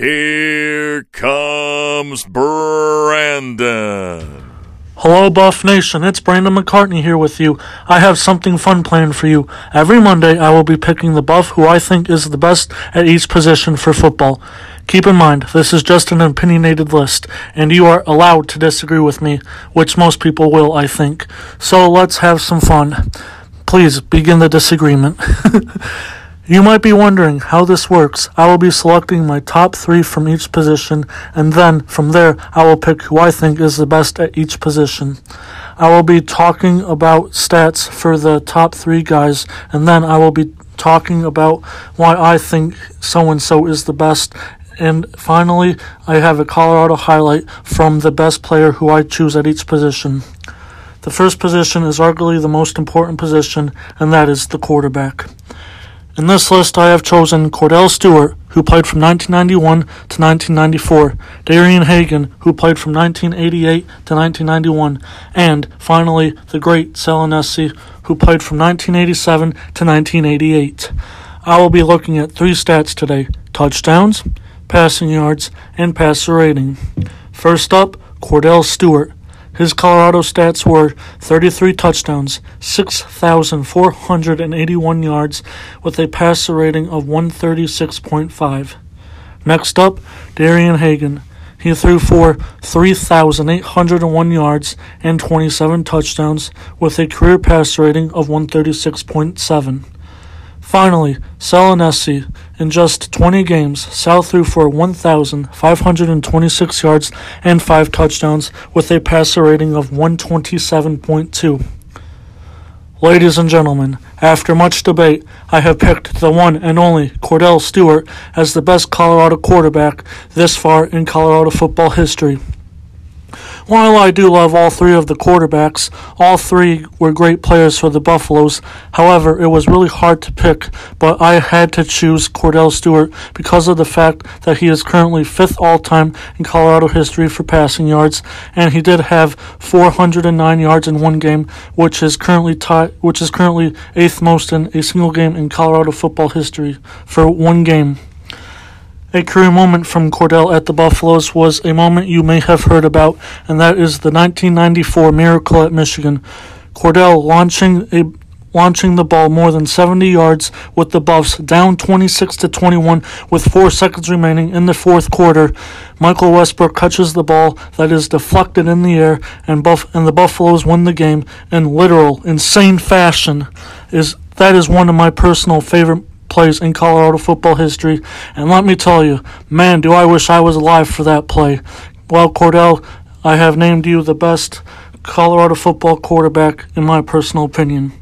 Here comes Brandon. Hello, Buff Nation. It's Brandon McCartney here with you. I have something fun planned for you. Every Monday, I will be picking the Buff who I think is the best at each position for football. Keep in mind, this is just an opinionated list, and you are allowed to disagree with me, which most people will, I think. So let's have some fun. Please begin the disagreement. You might be wondering how this works. I will be selecting my top three from each position, and then from there, I will pick who I think is the best at each position. I will be talking about stats for the top three guys, and then I will be talking about why I think so-and-so is the best. And finally, I have a Colorado highlight from the best player who I choose at each position. The first position is arguably the most important position, and that is the quarterback. In this list, I have chosen Cordell Stewart, who played from 1991 to 1994, Darian Hagan, who played from 1988 to 1991, and, finally, the great Sal Aunese, who played from 1987 to 1988. I will be looking at three stats today: touchdowns, passing yards, and passer rating. First up, Cordell Stewart. His Colorado stats were 33 touchdowns, 6,481 yards, with a passer rating of 136.5. Next up, Darian Hagan. He threw for 3,801 yards and 27 touchdowns, with a career passer rating of 136.7. Finally, Sal Aunese. In just 20 games, Sal threw for 1,526 yards and 5 touchdowns with a passer rating of 127.2. Ladies and gentlemen, after much debate, I have picked the one and only Cordell Stewart as the best Colorado quarterback this far in Colorado football history. While I do love all three of the quarterbacks, all three were great players for the Buffaloes. However, it was really hard to pick, but I had to choose Cordell Stewart because of the fact that he is currently 5th all-time in Colorado history for passing yards, and he did have 409 yards in one game, which is currently 8th most in a single game in Colorado football history for one game. A career moment from Cordell at the Buffaloes was a moment you may have heard about, and that is the 1994 Miracle at Michigan. Cordell launching the ball more than 70 yards with the Buffs down 26-21 with 4 seconds remaining in the fourth quarter. Michael Westbrook catches the ball that is deflected in the air, and the Buffaloes win the game in literal insane fashion. That is one of my personal favorite plays in Colorado football history, and let me tell you, man, do I wish I was alive for that play. Well, Cordell, I have named you the best Colorado football quarterback in my personal opinion.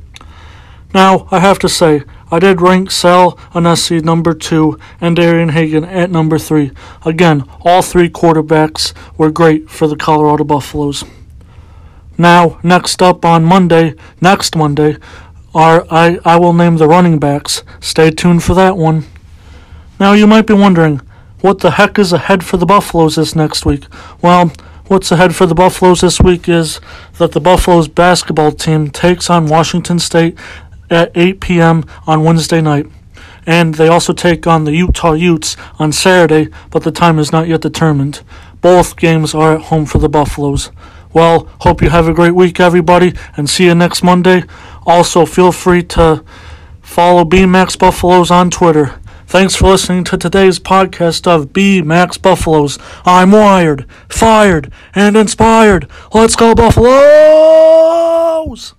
Now, I have to say, I did rank Sal Aunese number 2 and Darian Hagan at number 3. Again, all three quarterbacks were great for the Colorado Buffaloes. Now, next up on next Monday, I will name the running backs. Stay tuned for that one. Now you might be wondering, what the heck is ahead for the Buffaloes this next week? Well, what's ahead for the Buffaloes this week is that the Buffaloes basketball team takes on Washington State at 8 p.m. on Wednesday night. And they also take on the Utah Utes on Saturday, but the time is not yet determined. Both games are at home for the Buffaloes. Well, hope you have a great week, everybody, and see you next Monday. Also, feel free to follow B Max Buffaloes on Twitter. Thanks for listening to today's podcast of B Max Buffaloes. I'm wired, fired, and inspired. Let's go, Buffaloes!